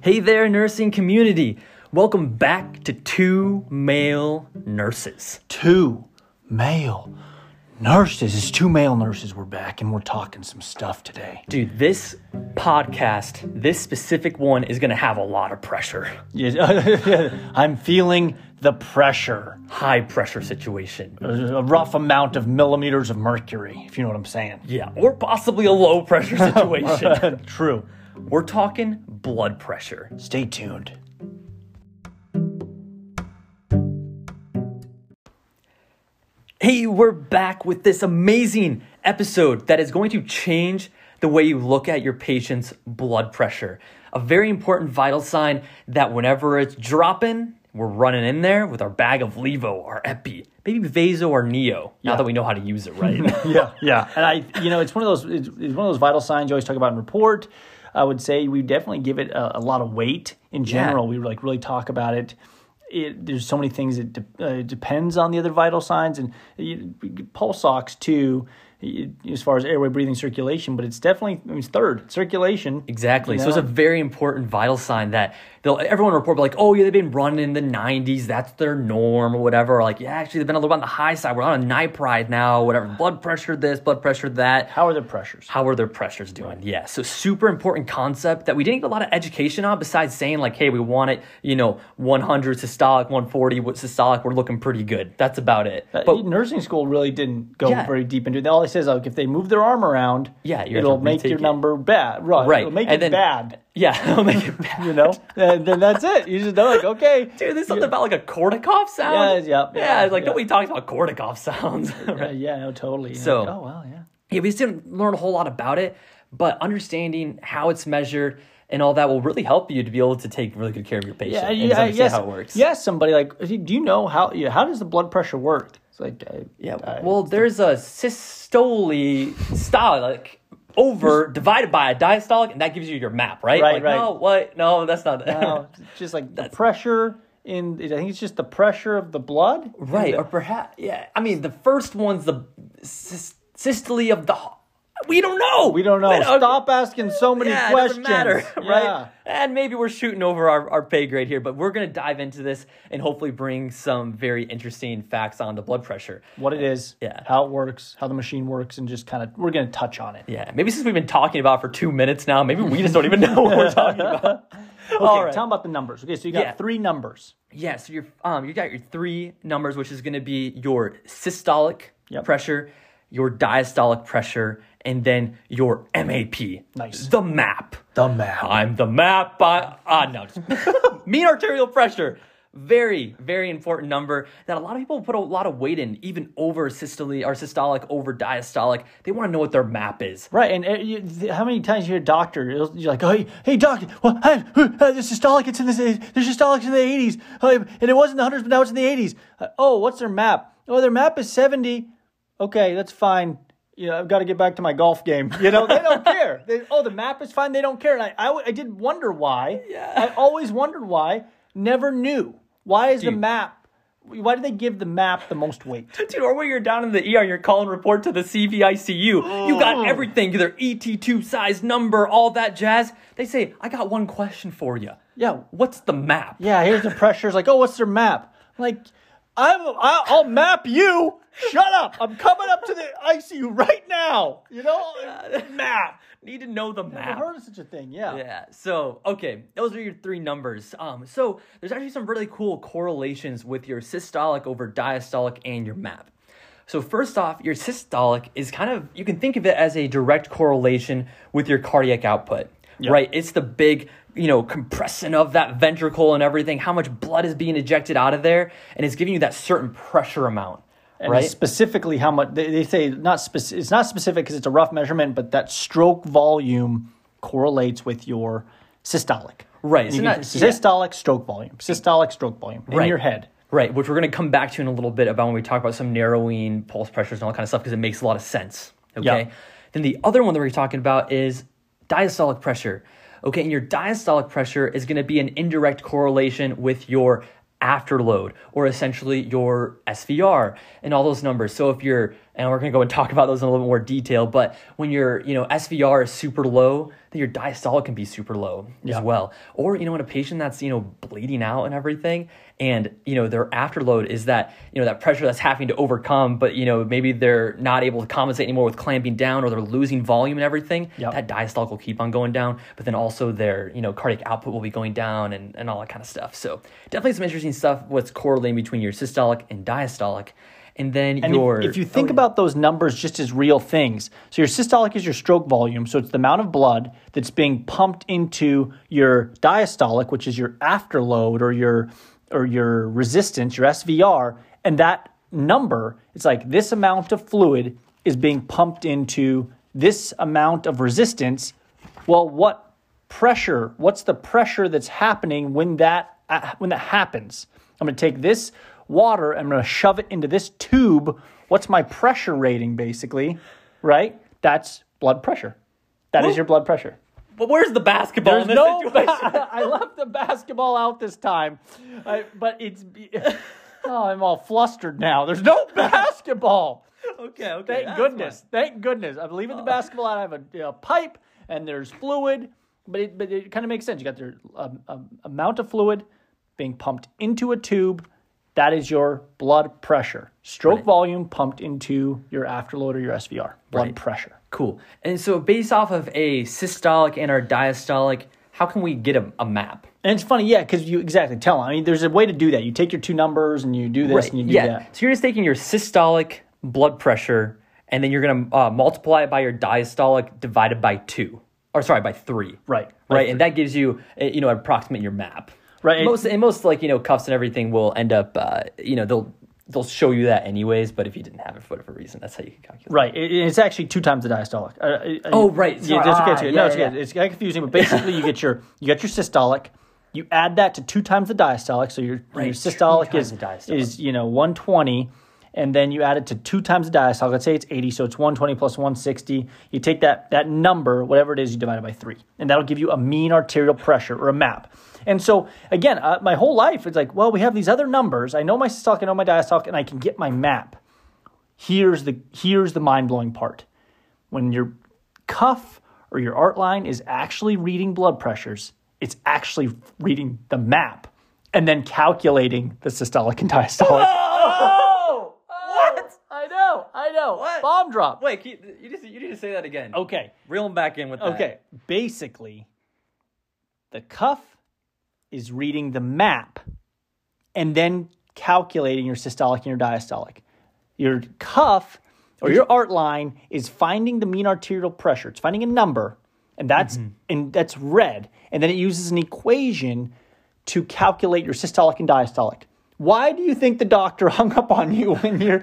Hey there, nursing community. Welcome back to Two Male Nurses. Two Male Nurses. It's Two Male Nurses. We're back and we're talking some stuff today. Dude, this podcast, this specific one, is going to have a lot of pressure. I'm feeling the pressure. High pressure situation. A rough amount of millimeters of mercury, if you know what I'm saying. Yeah, or possibly a low pressure situation. True. We're talking blood pressure. Stay tuned. Hey, we're back with this amazing episode that is going to change the way you look at your patient's blood pressure. A very important vital sign that whenever it's dropping, we're running in there with our bag of Levo, our Epi, maybe VASO or Neo, now that we know how to use it, right? Yeah. And it's one of those vital signs you always talk about in report. I would say we definitely give it a lot of weight in general. Yeah. We really talk about it. There's so many things that depends on the other vital signs and pulse ox too, as far as airway, breathing, circulation. But it's definitely it's third, circulation. Exactly. You know? So it's a very important vital sign that everyone will report like, oh yeah, they've been running in the 90s. That's their norm or whatever. Or like yeah, actually they've been a little bit on the high side. We're on a Nipride now. Whatever. Blood pressure this, blood pressure that. How are their pressures? How are their pressures doing? Right. Yeah. So super important concept that we didn't get a lot of education on besides saying like, hey, we want it. 100 systolic, 140 systolic. We're looking pretty good. That's about it. But nursing school really didn't go very deep into that. All it says like if they move their arm around, it'll make your number bad. Right. It'll make it bad. Yeah, it'll make it bad. And then that's it. You just know, like, okay. Dude, there's something about like a Korotkoff sound. Yeah, nobody talks about Korotkoff sounds. Right? Totally. So, we just didn't learn a whole lot about it, but understanding how it's measured and all that will really help you to be able to take really good care of your patient and understand how it works. Yes, somebody like, do you know how does the blood pressure work? It's like, there's a systolic over divided by a diastolic, and that gives you your map, right? Right. No, that's not that. No, it's just like the pressure I think it's just the pressure of the blood. Right, or perhaps, the first one's the systole of the we don't know. Stop asking so many questions. It doesn't matter, right? And maybe we're shooting over our pay grade here, but we're going to dive into this and hopefully bring some very interesting facts on the blood pressure. What it is, how it works, how the machine works, and just we're going to touch on it. Yeah, maybe since we've been talking about it for 2 minutes now, maybe we just don't even know what we're talking about. Okay, tell them about the numbers. Okay, so you got three numbers. Yeah, so you got your three numbers, which is going to be your systolic pressure, your diastolic pressure, and then your MAP. Nice. The map. I'm the map. Mean arterial pressure. Very, very important number that a lot of people put a lot of weight in, even over systolic, over diastolic. They want to know what their map is. Right. And how many times you hear a doctor, you're like, hey doctor, well, the systolic, the systolic's in the 80s. And it wasn't in the 100s, but now it's in the 80s. What's their map? Oh, their map is 70. Okay, that's fine. I've got to get back to my golf game. They don't care. The map is fine. They don't care. And I did wonder why. Yeah. I always wondered why. Never knew. Why is the map? Why do they give the map the most weight? Dude, or when you're down in the ER, you're calling report to the CVICU. You got everything. Their ET tube size, number, all that jazz. They say, I got one question for you. Yeah. What's the map? Yeah, here's the pressures. Like, what's their map? Like, I'll map you. Shut up! I'm coming up to the ICU right now. Map. Need to know the map. Never heard of such a thing. Yeah. Yeah. So okay, those are your three numbers. So there's actually some really cool correlations with your systolic over diastolic and your map. So first off, your systolic is you can think of it as a direct correlation with your cardiac output. Yep. Right? It's the big, compression of that ventricle and everything. How much blood is being ejected out of there, and it's giving you that certain pressure amount. And specifically how much, they say it's not specific because it's a rough measurement, but that stroke volume correlates with your systolic. Right. So systolic stroke volume, in your head. Right, which we're going to come back to in a little bit about when we talk about some narrowing pulse pressures and all that kind of stuff because it makes a lot of sense. Okay. Yeah. Then the other one that we're talking about is diastolic pressure. Okay, and your diastolic pressure is going to be an indirect correlation with your afterload, or essentially your SVR and all those numbers. So if your and we're going to go and talk about those in a little bit more detail. But when your SVR is super low, then your diastolic can be super low as well. Or in a patient that's bleeding out and everything, and their afterload is that that pressure that's having to overcome, but maybe they're not able to compensate anymore with clamping down, or they're losing volume and everything. Yep. That diastolic will keep on going down, but then also their cardiac output will be going down and all that kind of stuff. So definitely some interesting stuff what's correlating between your systolic and diastolic. And then if you think about those numbers just as real things, so your systolic is your stroke volume, so it's the amount of blood that's being pumped into your diastolic, which is your afterload or your resistance, your SVR, and that number, it's like this amount of fluid is being pumped into this amount of resistance. Well, what pressure? What's the pressure that's happening when that happens? I'm going to take this water, I'm going to shove it into this tube. What's my pressure rating, basically, right? That's blood pressure. That is your blood pressure. But where's the basketball in this situation? I left the basketball out this time. I'm all flustered now. There's no basketball. Okay. Thank goodness. I'm leaving the basketball out. I have a pipe, and there's fluid, but it kind of makes sense. You got the amount of fluid being pumped into a tube. That is your blood pressure. Stroke volume pumped into your afterload or your SVR. Blood pressure. Cool. And so based off of a systolic and our diastolic, how can we get a map? And it's funny, because you exactly tell them. I mean, there's a way to do that. You take your two numbers and you do this and you do that. So you're just taking your systolic blood pressure, and then you're going to multiply it by your diastolic divided by 2. Or sorry, by 3. Right. And that gives you, approximate your map. Right. Most cuffs and everything will end up, they'll show you that anyways. But if you didn't have it for whatever reason, that's how you can calculate. Right. It's actually 2 times the diastolic. Right. Sorry. Yeah, that's okay too. No, it's okay. It's kind of confusing, but basically you get your systolic, you add that to 2 times the diastolic. So your systolic is 120, and then you add it to 2 times the diastolic. Let's say it's 80, so it's 120 plus 160. You take that number, whatever it is, you divide it by 3, and that'll give you a mean arterial pressure or a map. And so, again, my whole life, it's like, well, we have these other numbers. I know my systolic, I know my diastolic, and I can get my map. Here's the mind-blowing part. When your cuff or your art line is actually reading blood pressures, it's actually reading the map and then calculating the systolic and diastolic. Oh! What? I know. What? Bomb drop. Wait, you need to say that again. Okay. Reel them back in with that. Okay. Basically, the cuff is reading the map and then calculating your systolic and your diastolic. Your cuff or your art line is finding the mean arterial pressure. It's finding a number, and that's red. And then it uses an equation to calculate your systolic and diastolic. Why do you think the doctor hung up on you when you're?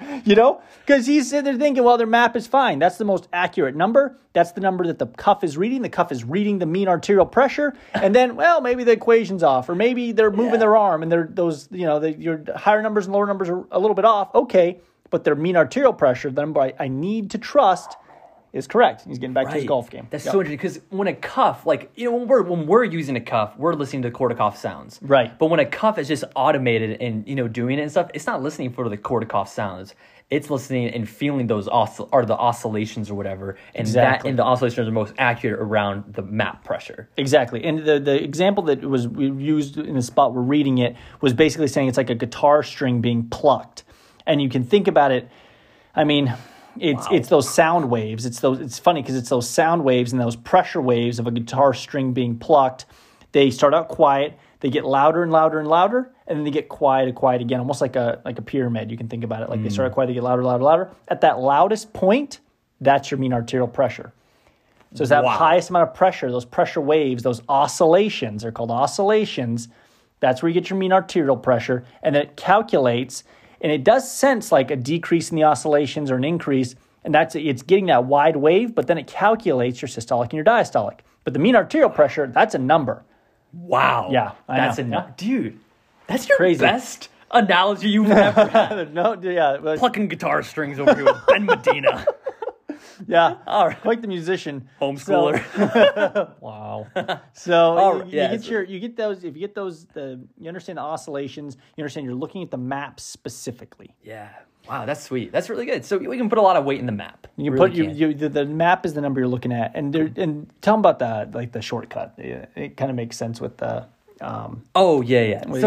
Because he's sitting there thinking, well, their map is fine. That's the most accurate number. That's the number that the cuff is reading. The cuff is reading the mean arterial pressure. And then, well, maybe the equation's off, or maybe they're moving their arm, and your higher numbers and lower numbers are a little bit off. Okay, but their mean arterial pressure, the number I need to trust, is correct. He's getting back to his golf game. That's so interesting, because when a cuff, when we're using a cuff, we're listening to Korotkoff sounds. Right. But when a cuff is just automated and doing it and stuff, it's not listening for the Korotkoff sounds. It's listening and feeling those the oscillations or whatever, and the oscillations are most accurate around the map pressure. Exactly. And the example that we used in the spot we're reading it was basically saying it's like a guitar string being plucked, and you can think about it. I mean, It's those sound waves. It's funny because it's those sound waves and those pressure waves of a guitar string being plucked. They start out quiet, they get louder and louder and louder, and then they get quiet again, almost like a pyramid. You can think about it. They start out quiet, they get louder. At that loudest point, that's your mean arterial pressure. So it's that highest amount of pressure, those pressure waves, those oscillations, they're called oscillations. That's where you get your mean arterial pressure, and then it calculates. And it does sense like a decrease in the oscillations or an increase, and it's getting that wide wave, but then it calculates your systolic and your diastolic. But the mean arterial pressure, that's a number. Wow. Yeah, dude, that's your crazy. Best analogy you've ever had. Plucking guitar strings over here with Ben Medina. Yeah. All right. Quite the musician. Homeschooler. So, wow. So you understand the oscillations. You understand you're looking at the map specifically. Yeah. Wow, that's sweet. That's really good. So we can put a lot of weight in the map. You can the map is the number you're looking at, and tell them about the shortcut. It kind of makes sense with the. So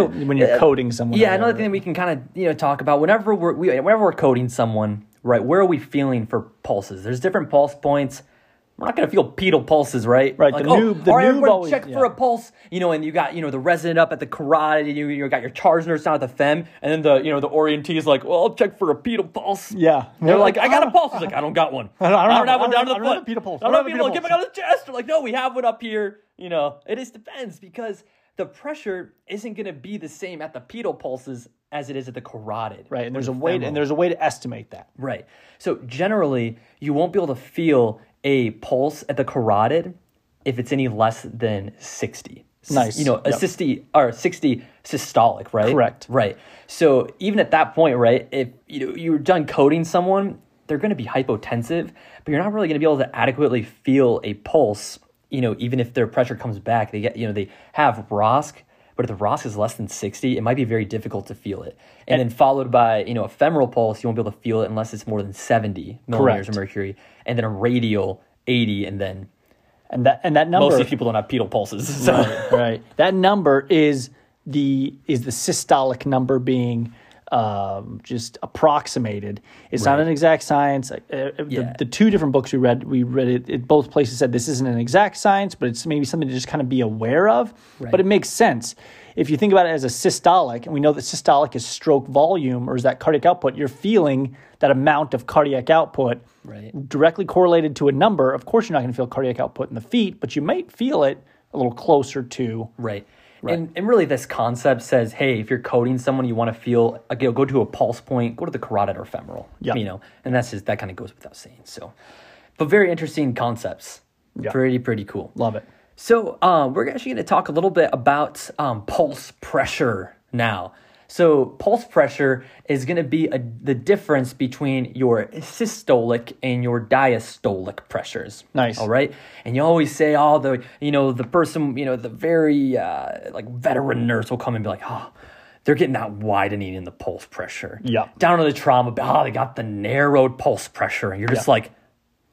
when you're coding someone. Yeah, another thing that we can kind of talk about whenever we're coding someone, right? Where are we feeling for pulses? There's different pulse points. We're not gonna feel pedal pulses, right? Right. Like, we're gonna check for a pulse, and you got the resident up at the carotid, and you got your charge nurse down at the fem, and then the orientee is like, well, I'll check for a pedal pulse. Yeah. They're like, I got a pulse. It's like, I don't got one. I don't have one down to the foot. I don't have a pedal pulse. I don't have a pedal pulse. Give me another chest. They're like, no, we have one up here. It just depends because the pressure isn't gonna be the same at the pedal pulses as it is at the carotid. Right, and there's a way to estimate that. Right. So generally, you won't be able to feel a pulse at the carotid if it's any less than 60. Nice. 60 systolic, right? Correct. Right. So even at that point, right, if you're done coding someone, they're going to be hypotensive, but you're not really going to be able to adequately feel a pulse, even if their pressure comes back. They get, they have ROSC, but if the ROSC is less than 60, it might be very difficult to feel it. And then followed by, a femoral pulse, you won't be able to feel it unless it's more than 70 millimeters of mercury. And then a radial 80, and that number, mostly people don't have pedal pulses. So. Right. That number is the systolic number being just approximated. It's not an exact science. The two different books we read it both places said this isn't an exact science, but it's maybe something to just kind of be aware of. Right. But it makes sense. If you think about it as a systolic, and we know that systolic is stroke volume, or is that cardiac output, you're feeling that amount of cardiac output directly correlated to a number. Of course, you're not going to feel cardiac output in the feet, but you might feel it a little closer to. Right. Right. And really this concept says, hey, if you're coding someone, you want to feel, go to a pulse point, go to the carotid or femoral, and that's just, that kind of goes without saying. So, but very interesting concepts. Yeah. Pretty cool. Love it. So we're actually going to talk a little bit about pulse pressure now. So pulse pressure is going to be the difference between your systolic and your diastolic pressures. Nice. All right. And you always say, the person, the very veteran nurse will come and be like, oh, they're getting that widening in the pulse pressure. Yeah. Down to the trauma, they got the narrowed pulse pressure. And you're just like,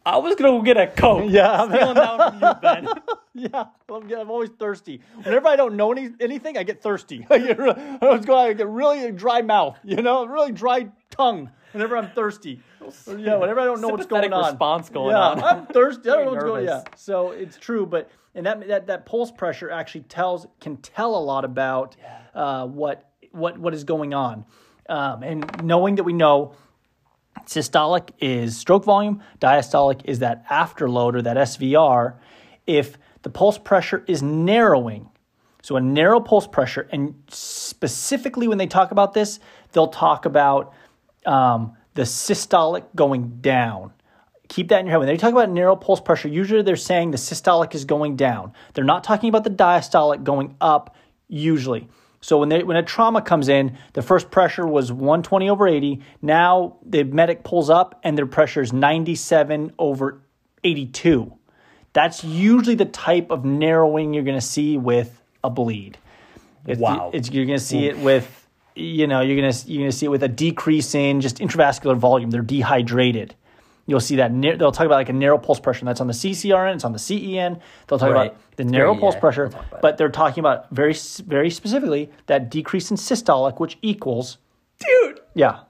I was going to go get a Coke. Yeah. Stealing out from you, Ben. Yeah. I'm always thirsty. Whenever I don't know anything, I get thirsty. I get really dry mouth, really dry tongue whenever I'm thirsty. Yeah, whenever I don't know what's going on. Sympathetic response going on. I'm thirsty. I don't know what's going on. Yeah. So it's true, but and that pulse pressure actually can tell a lot about what is going on. And knowing that we know systolic is stroke volume, diastolic is that afterload or that SVR. If the pulse pressure is narrowing, so a narrow pulse pressure, and specifically when they talk about this, they'll talk about the systolic going down. Keep that in your head. When they talk about narrow pulse pressure, usually they're saying the systolic is going down. They're not talking about the diastolic going up usually. So when a trauma comes in, the first pressure was 120 over 80. Now the medic pulls up and their pressure is 97 over 82. That's usually the type of narrowing you're going to see with a bleed. You're going to see it with, you're going to see it with a decrease in just intravascular volume. They're dehydrated. You'll see that. They'll talk about like a narrow pulse pressure. And that's on the CCRN. It's on the CEN. They'll talk about the narrow pulse pressure. But they're talking about very, very specifically that decrease in systolic, which equals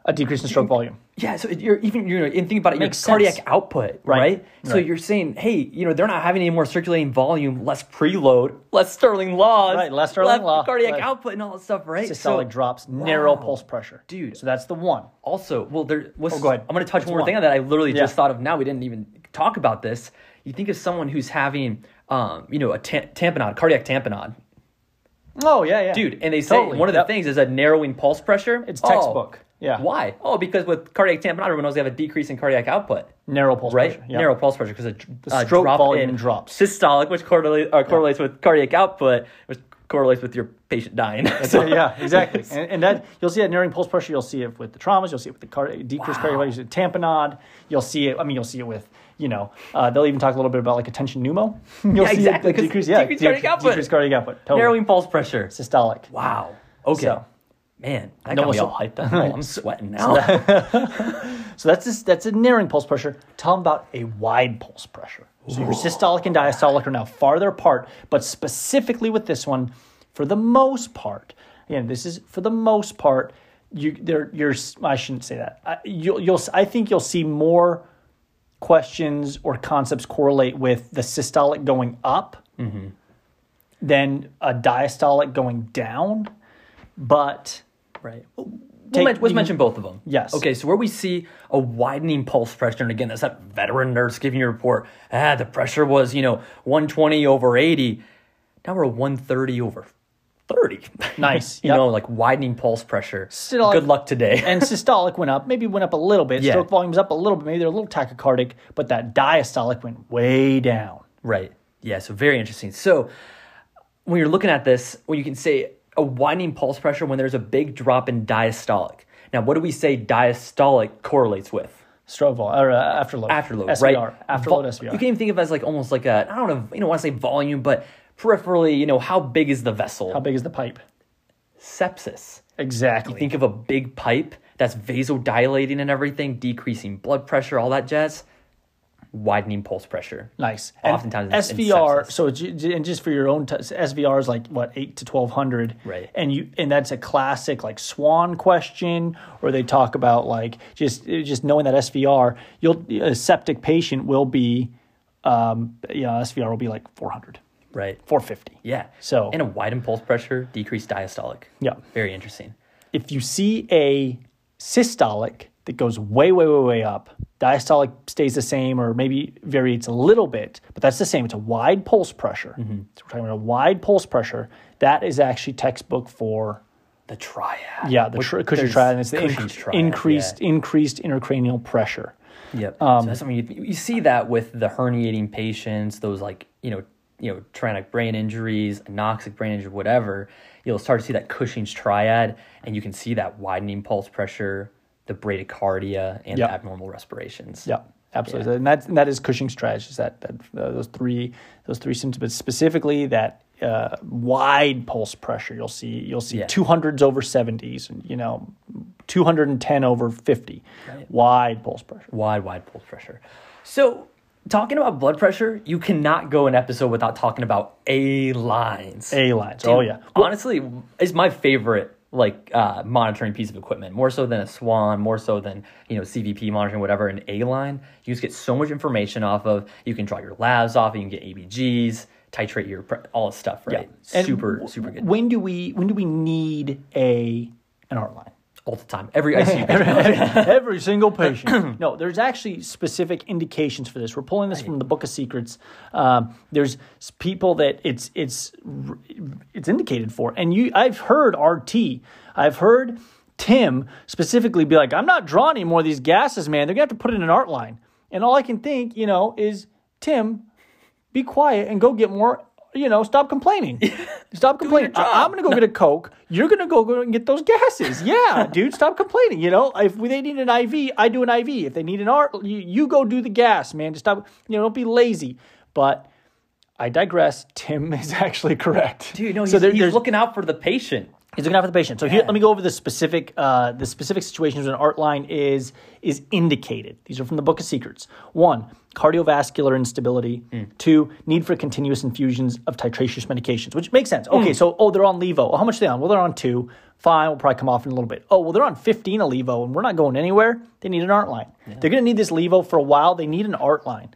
a decrease in stroke volume. Yeah, so you're even thinking about it, your cardiac output, right? So you're saying, hey, they're not having any more circulating volume, less preload, less Stirling laws, right? Less Stirling law, cardiac output, and all that stuff, right? Systolic drops, narrow pulse pressure, dude. So that's the one. Also, go ahead. I'm going to touch one more thing on that. I literally just thought of now. We didn't even talk about this. You think of someone who's having, a tamponade, cardiac tamponade. Oh yeah. Dude, and they say one of the things is a narrowing pulse pressure. It's textbook. Yeah. Why? Oh, because with cardiac tamponade, everyone knows they have a decrease in cardiac output. Narrow pulse pressure. Right? Yep. Narrow pulse pressure because the stroke volume drops. Systolic, which correlates with cardiac output, which correlates with your patient dying. Exactly. and that you'll see that narrowing pulse pressure. You'll see it with the traumas. You'll see it with the decreased cardiac volume. Tamponade. You'll see it. I mean, you'll see it with you know, they'll even talk a little bit about like attention pneumo. You'll see exactly. Like, decreased cardiac output. Totally. Narrowing pulse pressure. Systolic. Wow. Okay. So, man, I got me all hyped up. I'm sweating now. So that's a narrowing pulse pressure. Tell them about a wide pulse pressure. So your systolic and diastolic are now farther apart, but specifically with this one, for the most part, again, this is for the most part, I shouldn't say that. I think you'll see more questions or concepts correlate with the systolic going up than a diastolic going down. But right, we'll mention both of them. Yes. Okay, so where we see a widening pulse pressure, and again, that's that veteran nurse giving you a report. The pressure was 120/80. Now we're 130/30. Nice. Like widening pulse pressure. Systolic, good luck today. And systolic went up, maybe went up a little bit. Yeah. Stroke volume's up a little bit. Maybe they're a little tachycardic, but that diastolic went way down. Right. Yeah, so very interesting. So when you're looking at this, you can say a widening pulse pressure when there's a big drop in diastolic. Now, what do we say diastolic correlates with? Stroke volume, or afterload. Afterload, SVR, right? Afterload, SVR. You can even think of it as like almost like a, want to say volume, but peripherally, how big is the vessel? How big is the pipe? Sepsis. Exactly. You think of a big pipe that's vasodilating and everything, decreasing blood pressure, all that jazz. Widening pulse pressure. Nice. Oftentimes SVR. So just for your own, SVR is like what, 8 to 1200. Right. And that's a classic like Swan question, or they talk about like just knowing that SVR. A septic patient will be, SVR will be like 400. Right. 450. Yeah. So, and a widened pulse pressure, decreased diastolic. Yeah. Very interesting. If you see a systolic that goes way, way, way, way up, diastolic stays the same or maybe varies a little bit, but that's the same. It's a wide pulse pressure. Mm-hmm. So we're talking about a wide pulse pressure. That is actually textbook for the triad. Yeah, the Cushing triad, and it's the increased intracranial pressure. Yep. So that's something you see that with the herniating patients, those like, traumatic brain injuries, anoxic brain injury, whatever, you'll start to see that Cushing's triad, and you can see that widening pulse pressure, the bradycardia, and the abnormal respirations. Yeah, absolutely. Yeah. And that is Cushing's triad, just those three symptoms, but specifically that wide pulse pressure. You'll see 200s/70s, and 210/50. Right. Wide pulse pressure. Wide pulse pressure. So, talking about blood pressure, you cannot go an episode without talking about A-lines. A-lines, dude, oh yeah. Honestly, it's my favorite monitoring piece of equipment, more so than a Swan, more so than, CVP monitoring, whatever. An A-line, you just get so much information off of. You can draw your labs off, you can get ABGs, titrate your, all this stuff, right? Yeah. Super good. When do we need an ART line? All the time. Every ICU patient. every single patient. No, there's actually specific indications for this. We're pulling this from the Book of Secrets. There's people that it's indicated for. And I've heard RT. I've heard Tim specifically be like, I'm not drawing any more of these gases, man. They're going to have to put in an ART line. And all I can think, is, Tim, be quiet and go get more. Stop complaining. Stop complaining. I'm going to go get a Coke. You're going to go and get those gases. Yeah, dude, stop complaining. If they need an IV, I do an IV. If they need an ART, you go do the gas, man. Just stop. Don't be lazy. But I digress. Tim is actually correct. Dude, no, he's looking out for the patient. He's looking out for the patient. So let me go over the specific situations when an ART line is indicated. These are from the Book of Secrets. 1, cardiovascular instability. 2, need for continuous infusions of titratious medications, which makes sense. Okay, so they're on Levo. Well, how much are they on? Well, they're on 2. Fine, we'll probably come off in a little bit. Oh, well, they're on 15 of Levo, and we're not going anywhere. They need an ART line. Yeah. They're going to need this Levo for a while. They need an ART line.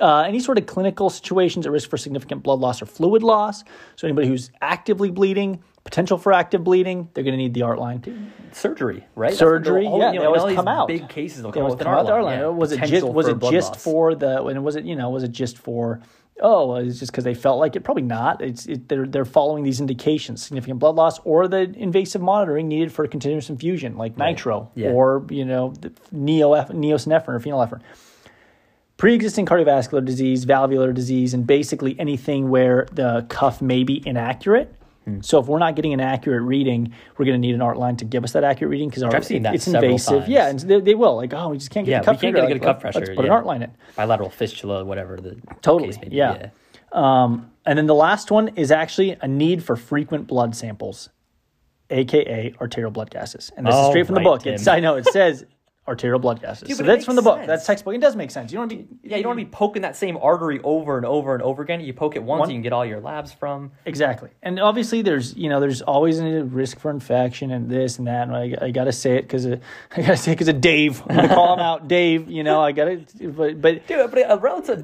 Any sort of clinical situations at risk for significant blood loss or fluid loss. So anybody who's actively bleeding, potential for active bleeding, they're going to need the ART line. Dude, surgery, right? Surgery, they always come out. Big cases, they'll come out with an ART line. Yeah. Was it just because they felt like it? Probably not. They're following these indications, significant blood loss, or the invasive monitoring needed for continuous infusion, like nitro or, neosinephrine or phenylephrine. Pre-existing cardiovascular disease, valvular disease, and basically anything where the cuff may be inaccurate. So if we're not getting an accurate reading, we're going to need an art line to give us that accurate reading because I've seen that it's invasive. Times. Yeah, and they will like, oh, we just can't get a cup pressure. Yeah, we can't get a good cup pressure. Let's put an art line in. Bilateral fistula, whatever the case may be. Yeah. And then the last one is actually a need for frequent blood samples, aka arterial blood gases. And this is straight from the book. I know it says arterial blood gases. Dude, so that's from the book. That's textbook. It does make sense. You don't want to be you don't want to be poking that same artery over and over and over again. You poke it once, you can get all your labs from. Exactly. And obviously there's always a risk for infection and this and that. And I got to say it because of Dave. I'm going to call him out, Dave. I got to. But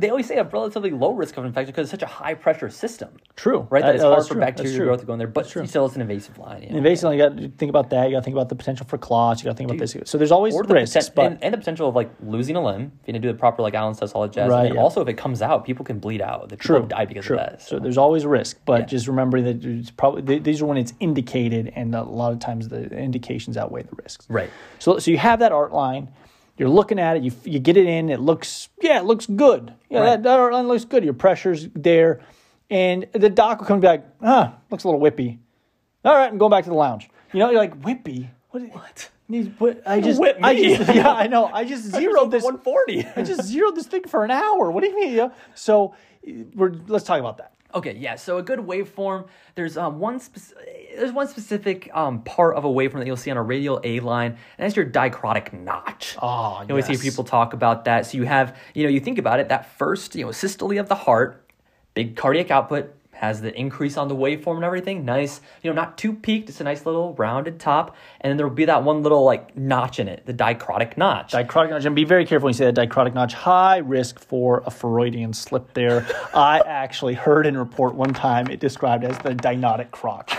they always say a relatively low risk of infection because it's such a high pressure system. True. Right? That it's hard for bacteria to grow to go in there. But still, it's an invasive line. Invasive line. You got to think about that. You got to think about the potential for clots. You got to think about this. So there's always risk. And the potential of losing a limb if you didn't do the proper Allen's test, all that jazz. Right, and also, if it comes out, people can bleed out. The people die because of that. So there's always risk, but just remember that it's probably these are when it's indicated, and a lot of times the indications outweigh the risks. Right. So you have that art line. You're looking at it. You get it in. It looks it looks good. Yeah, right. that art line looks good. Your pressure's there, and the doc will come back. Looks a little whippy. All right, I'm going back to the lounge. You're like whippy. What? I just zeroed this 140. I just zeroed this thing for an hour. What do you mean? So let's talk about that. Okay, yeah. So a good waveform. There's one specific part of a waveform that you'll see on a radial A line, and that's your dichrotic notch. Oh, you always hear people talk about that. So you have, you think about it. That first, systole of the heart, big cardiac output. Has the increase on the waveform and everything. Nice, not too peaked. It's a nice little rounded top. And then there will be that one little notch in it, the dichrotic notch. Dichrotic notch. And be very careful when you say that dichrotic notch. High risk for a Freudian slip there. I actually heard in a report one time it described as the dinotic crotch.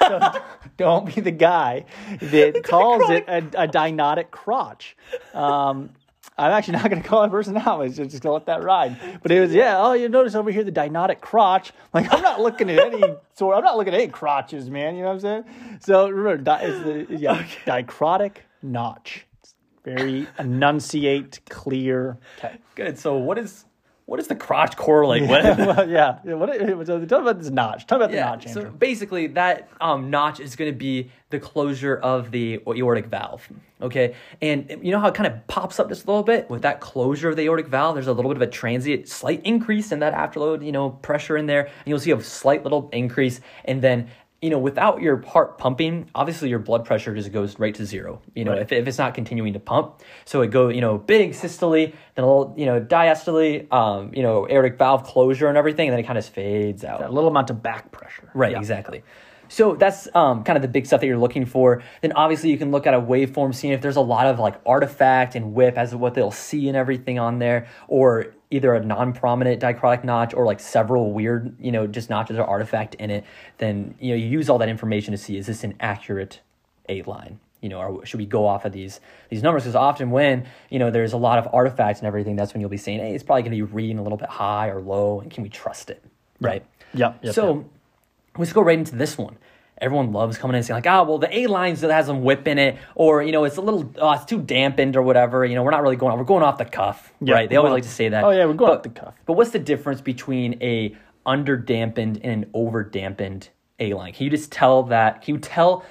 So don't be the guy that calls it a dinotic crotch. I'm actually not going to call that person out. I'm just going to let that ride. But it was, you notice over here the dinotic crotch. I'm not looking at any I'm not looking at any crotches, man. You know what I'm saying? So remember, dichrotic notch. It's very enunciate, clear. Okay. Good. So what is the crotch correlate with? So talk about this notch. Talk about the notch, Andrew. So basically that notch is going to be the closure of the aortic valve, okay? And you know how it kind of pops up just a little bit? With that closure of the aortic valve, there's a little bit of a transient slight increase in that afterload, pressure in there. And you'll see a slight little increase. And then, without your heart pumping, obviously your blood pressure just goes right to zero, right. if it's not continuing to pump. So it goes, big systole, then a little, diastole, aortic valve closure and everything, and then it kind of fades out. A little amount of back pressure. Right, exactly. So that's kind of the big stuff that you're looking for. Then obviously you can look at a waveform, seeing if there's a lot of artifact and whip as to what they'll see and everything on there, or either a non-prominent dichrotic notch or several weird, just notches or artifact in it. Then, you use all that information to see, is this an accurate A line? Or should we go off of these numbers? Because often when, there's a lot of artifacts and everything, that's when you'll be saying, hey, it's probably going to be reading a little bit high or low, and can we trust it? Right? Yeah. Let's go right into this one. Everyone loves coming in and saying the A line still has some whip in it, or it's a little it's too dampened or whatever. We're not really we're going off the cuff, right? They always like to say that. Oh yeah, we're going off the cuff. But what's the difference between a under dampened and an over dampened A line? Can you just tell that? Can you tell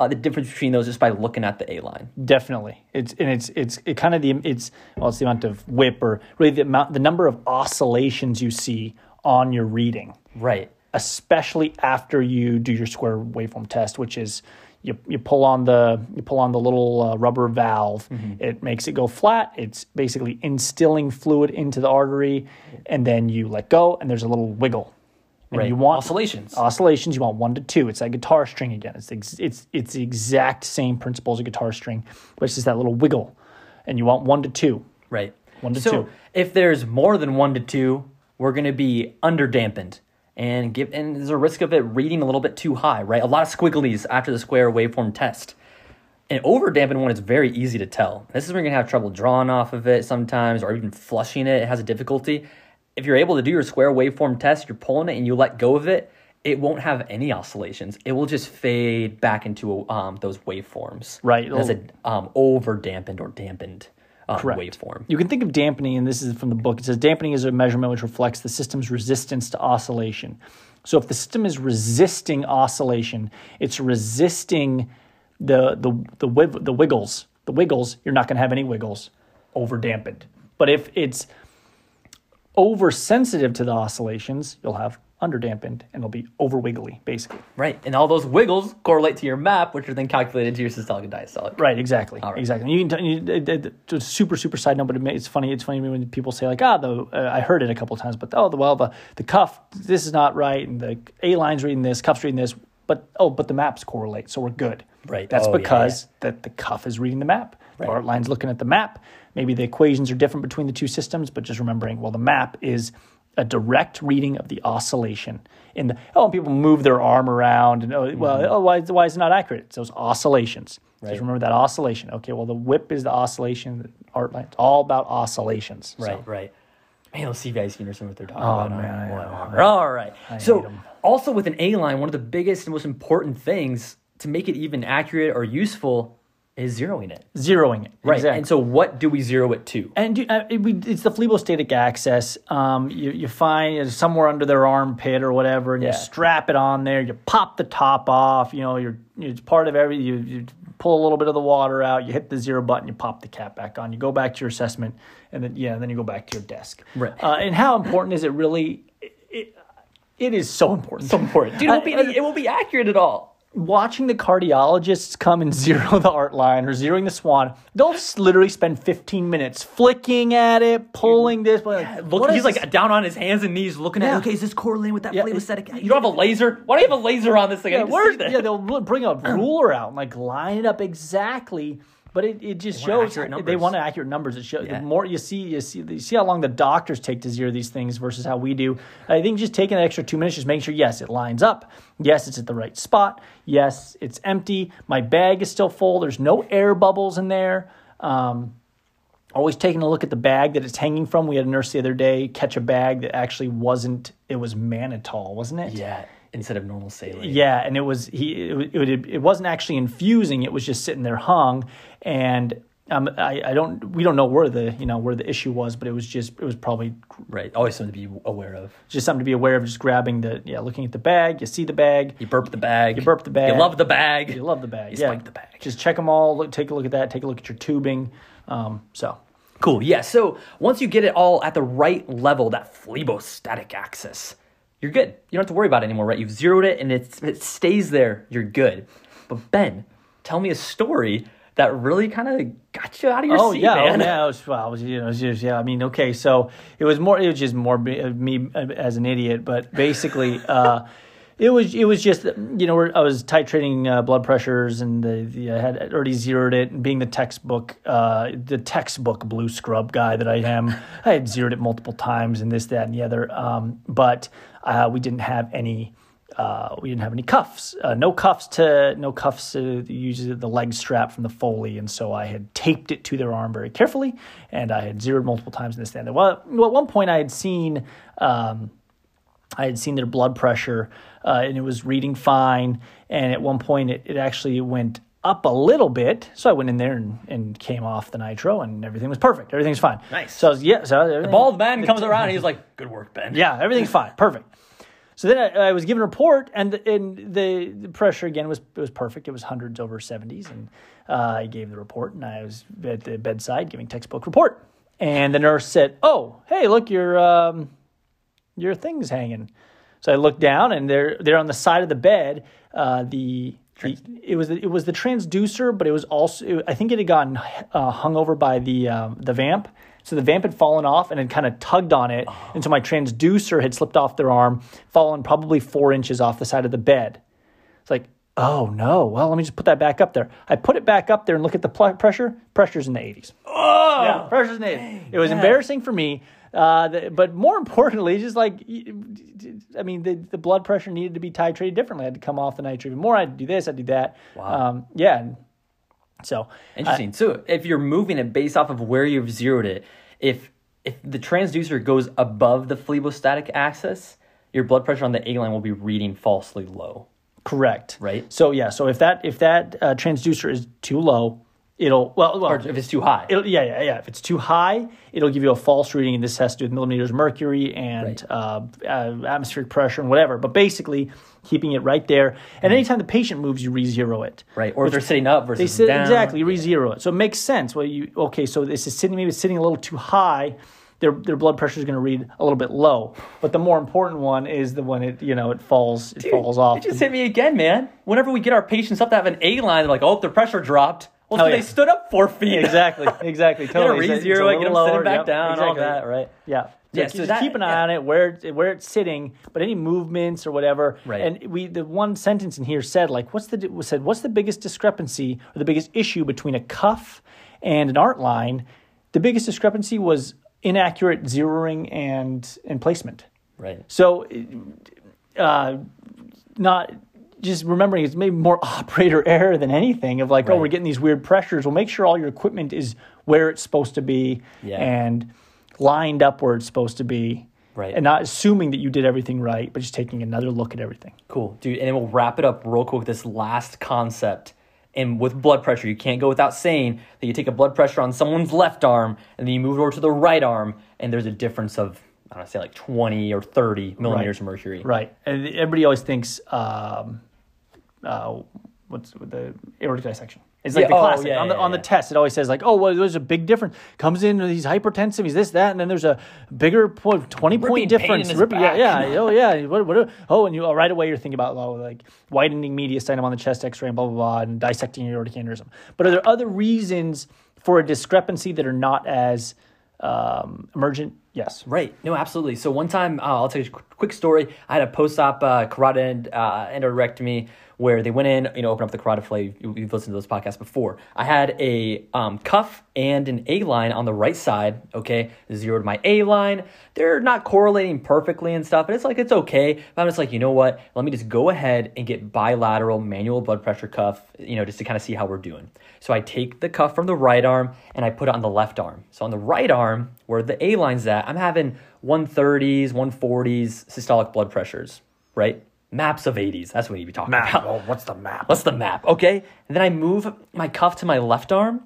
the difference between those just by looking at the A line? Definitely. It's the amount of whip, or really the number of oscillations you see on your reading. Right. Especially after you do your square waveform test, which is you pull on the little rubber valve. Mm-hmm. It makes it go flat. It's basically instilling fluid into the artery, and then you let go, and there's a little wiggle. And you want oscillations. You want 1 to 2. It's that guitar string again. It's the exact same principle as a guitar string, but it's just that little wiggle, and you want 1 to 2. Right. 1 to 2. If there's more than 1 to 2, we're going to be under dampened. And there's a risk of it reading a little bit too high, right? A lot of squigglies after the square waveform test. An over-dampened one is very easy to tell. This is where you're going to have trouble drawing off of it sometimes, or even flushing it. It has a difficulty. If you're able to do your square waveform test, you're pulling it and you let go of it, it won't have any oscillations. It will just fade back into those waveforms. Right. As an over-dampened or dampened waveform. You can think of dampening, and this is from the book. It says dampening is a measurement which reflects the system's resistance to oscillation. So if the system is resisting oscillation, it's resisting the wiggles. The wiggles, you're not going to have any wiggles, over dampened. But if it's oversensitive to the oscillations, you'll have under dampened and it'll be over wiggly, basically. Right, and all those wiggles correlate to your MAP, which are then calculated to your systolic and diastolic. Right, exactly. Right. Exactly. You can super side note, but it's funny. It's funny to me when people say like, I heard it a couple of times, but the cuff, this is not right, and the A line's reading this, cuff's reading this, but the maps correlate, so we're good. Right. That's because the cuff is reading the map. Right. The art line's looking at the map. Maybe the equations are different between the two systems, but just remembering, well, the map is a direct reading of the oscillation. And people move their arm around, and why is it not accurate? It's those oscillations. Right. Just remember that oscillation. Okay, well, the whip is the oscillation. The art line, it's all about oscillations. Right, so. Right. Man, those CVI scanners know what they're talking about. Man, all right. So also with an A-line, one of the biggest and most important things to make it even accurate or useful is zeroing it. Zeroing it. Right. Exactly. And so what do we zero it to? And it's the phlebostatic axis. You find it somewhere under their armpit or whatever, and you strap it on there. You pop the top off. You know, it's part of everything. You pull a little bit of the water out. You hit the zero button. You pop the cap back on. You go back to your assessment, and then you go back to your desk. Right. And how important is it really? It is so important. So important. Dude, it won't be accurate at all. Watching the cardiologists come and zero the art line or zeroing the swan, they'll literally spend 15 minutes flicking at it, pulling this. He's down on his hands and knees looking at it. Okay, is this correlating with that phlebostatic? You don't have a laser? Why do you have a laser on this thing? Yeah, where's that? Yeah, they'll bring a ruler out and line it up exactly. But it just shows they want accurate numbers. It shows the more you see how long the doctors take to zero these things versus how we do. I think just taking that extra 2 minutes, just making sure it lines up. Yes, it's at the right spot. Yes, it's empty. My bag is still full. There's no air bubbles in there. Always taking a look at the bag that it's hanging from. We had a nurse the other day catch a bag that actually wasn't. It was mannitol, wasn't it? Yeah. Instead of normal saline. Yeah, and it wasn't actually infusing. It was just sitting there hung, and we don't know where the issue was, but it was probably right. Always something to be aware of. Just something to be aware of. Just grabbing looking at the bag. You see the bag. You burp the bag. You love the bag. You spike the bag. Just check them all. Take a look at that. Take a look at your tubing. Cool. Yeah. So once you get it all at the right level, that phlebostatic axis, you're good. You don't have to worry about it anymore, right? You've zeroed it, and it stays there. You're good. But Ben, tell me a story that really kind of got you out of your seat, man. Oh, yeah. So it was just more me as an idiot. But basically, it was just, I was titrating blood pressures, and I had already zeroed it. And being the textbook blue scrub guy that I am, I had zeroed it multiple times, and this, that, and the other. We didn't have any cuffs. No cuffs. Uses the leg strap from the Foley, and so I had taped it to their arm very carefully, and I had zeroed multiple times in this stand. Well, at one point I had seen their blood pressure, and it was reading fine. And at one point it actually went up a little bit, so I went in there and came off the nitro, and everything was perfect. Everything's fine. Nice. So the bald man comes around, and he's like, "Good work, Ben." Yeah, everything's fine, perfect. So then I was given a report, and the pressure again was perfect. It was hundreds over 70s, and I gave the report, and I was at the bedside giving textbook report, and the nurse said, "Oh, hey, look, your thing's hanging." So I looked down, and there on the side of the bed, it was the transducer, but it was also, I think it had gotten hung over by the vamp. So the vamp had fallen off and had kind of tugged on it. Oh. And so my transducer had slipped off their arm, fallen probably 4 inches off the side of the bed. It's like, oh no, well, let me just put that back up there. I put it back up there and look at the pressure. Pressure's in the 80s. Oh! Yeah, pressure's in the 80s. Dang, it was embarrassing for me. But more importantly, just the blood pressure needed to be titrated differently. I had to come off the nitrate even more. I had to do this, I'd do that. Wow. So interesting. So if you're moving it based off of where you've zeroed it, if the transducer goes above the phlebostatic axis, your blood pressure on the A line will be reading falsely low. Correct. Right. So if that transducer is too low, it'll or if it's too high. If it's too high, it'll give you a false reading, and this has to do with millimeters of mercury and atmospheric pressure and whatever. But basically, keeping it right there. And anytime the patient moves, you re-zero it. Right. Or if they're sitting up versus down. Exactly. You re-zero it. So it makes sense. Well, so this is sitting, maybe it's sitting a little too high. Their blood pressure is going to read a little bit low, but the more important one is the one it falls off. It just hit me again, man. Whenever we get our patients up to have an A line, they're like, "Oh, their pressure dropped." Well, so they stood up 4 feet. Exactly. Totally. Get them sitting back down, all that, right? Yeah. So keep an eye on it, where it's sitting, but any movements or whatever. Right. And the one sentence in here said, like, what's the biggest discrepancy or the biggest issue between a cuff and an art line? The biggest discrepancy was inaccurate zeroing and placement. Right. So not just remembering, it's maybe more operator error than anything of like, we're getting these weird pressures. Well, make sure all your equipment is where it's supposed to be and lined up where it's supposed to be. Right. And not assuming that you did everything right, but just taking another look at everything. Cool. Dude, and then we'll wrap it up real quick with this last concept. And with blood pressure, you can't go without saying that you take a blood pressure on someone's left arm and then you move it over to the right arm, and there's a difference of, I don't know, say like 20 or 30 millimeters of mercury. Right. And everybody always thinks, what's the aortic dissection? It's like the classic. On the test, it always says like, there's a big difference. Comes in these hypertensives, this, that, and then there's a bigger 20-point difference. And you right away you're thinking about widening mediastinum on the chest X-ray and blah blah blah and dissecting aortic aneurysm. But are there other reasons for a discrepancy that are not as emergent? Yes. Right. No, absolutely. So one time, I'll tell you a quick story. I had a post-op carotid endorectomy where they went in, open up the carotid flae. You've listened to those podcasts before. I had a cuff and an A-line on the right side, okay? Zeroed my A-line. They're not correlating perfectly and stuff, but it's okay. But I'm just like, you know what? Let me just go ahead and get bilateral manual blood pressure cuff, just to kind of see how we're doing. So I take the cuff from the right arm and I put it on the left arm. So on the right arm, where the A-line's at, I'm having 130s, 140s systolic blood pressures, right? Maps of 80s. That's what you'd be talking about. Oh, what's the map? What's the map? Okay. And then I move my cuff to my left arm.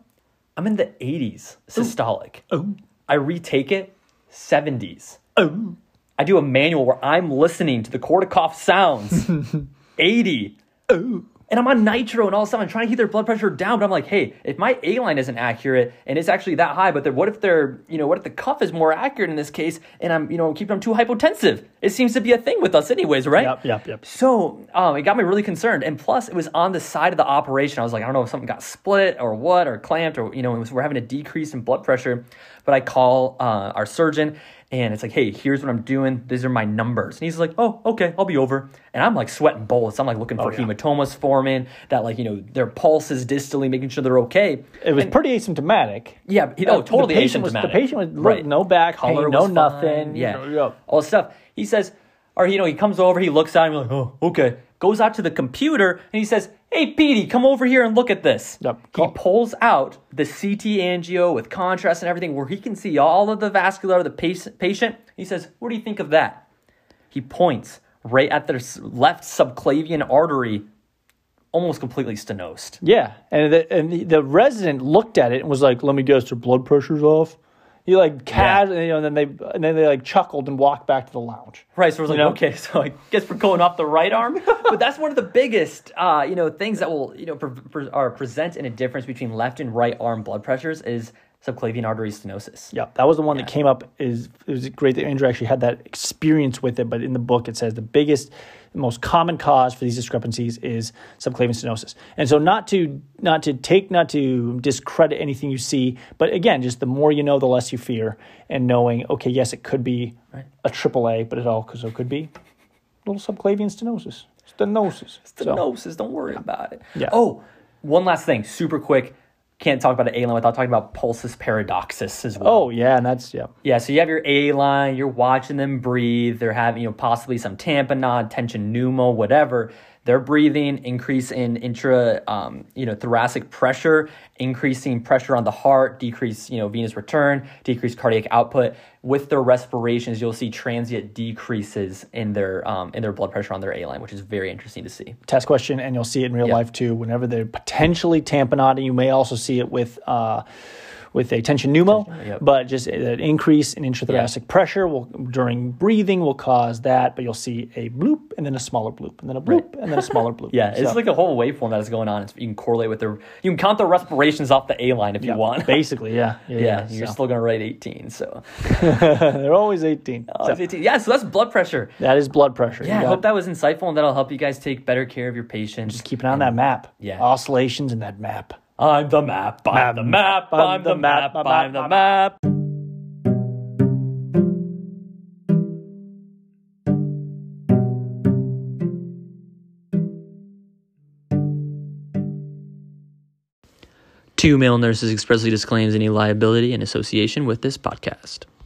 I'm in the 80s systolic. Oh. I retake it. 70s. Oh. I do a manual where I'm listening to the Korotkoff sounds. 80. Oh. And I'm on nitro, and all of a sudden I'm trying to keep their blood pressure down, but I'm like, hey, if my A-line isn't accurate and it's actually that high, but what if the cuff is more accurate in this case, and I'm, keeping them too hypotensive? It seems to be a thing with us anyways, right? Yep. So it got me really concerned, and plus it was on the side of the operation. I was like, I don't know if something got split or what, or clamped, or, we're having a decrease in blood pressure, but I call our surgeon, and it's like, hey, here's what I'm doing. These are my numbers. And he's like, oh, okay, I'll be over. And I'm like sweating bullets. I'm like looking for hematomas forming, that their pulse is distally, making sure they're okay. It was pretty asymptomatic. Yeah, totally asymptomatic. The patient was no back pain, no nothing. Yeah, all this stuff. He says, or he comes over, he looks at him, like, oh, okay. Goes out to the computer, and he says, hey, Petey, come over here and look at this. Yep. He pulls out the CT angio with contrast and everything where he can see all of the vascular of the patient. He says, what do you think of that? He points right at their left subclavian artery, almost completely stenosed. Yeah, and the resident looked at it and was like, let me guess, their blood pressure's off? He and then they chuckled and walked back to the lounge. Right, so we're like, okay, so I guess we're going off the right arm. But that's one of the biggest, things that will, present in a difference between left and right arm blood pressures is subclavian artery stenosis. Yeah, that was the one that came up. It was great that Andrew actually had that experience with it, but in the book it says the biggest, most common cause for these discrepancies is subclavian stenosis. And so not to discredit anything you see, but again, just the more you know, the less you fear, and knowing, okay, yes, it could be a AAA, but it also could be a little subclavian stenosis. Stenosis, don't worry about it. Yeah. Oh, one last thing, super quick. Can't talk about an A-line without talking about pulsus paradoxus as well. Oh, yeah, and that's, yeah. Yeah, so you have your A-line, you're watching them breathe, they're having, possibly some tamponade, tension pneumo, whatever. their breathing, increase in intra, thoracic pressure, increasing pressure on the heart, decrease, venous return, decrease cardiac output. With their respirations, you'll see transient decreases in their blood pressure on their A-line, which is very interesting to see. Test question, and you'll see it in real life too. Whenever they're potentially tamponading, you may also see it with a tension pneumo, but just an increase in intrathoracic pressure during breathing will cause that, but you'll see a bloop and then a smaller bloop and then a bloop and then a smaller bloop. It's like a whole waveform that is going on. It's, you can correlate with their, you can count the respirations off the A-line if you want. Basically, you're still going to write 18, so. They're always 18. Always 18. Yeah, so that's blood pressure. That is blood pressure. Yeah, I hope that was insightful and that'll help you guys take better care of your patients. Just keep it on that map. Yeah. Oscillations in that map. I'm the map, I'm the map, I'm the map, I'm the map. Two Male Nurses expressly disclaims any liability in association with this podcast.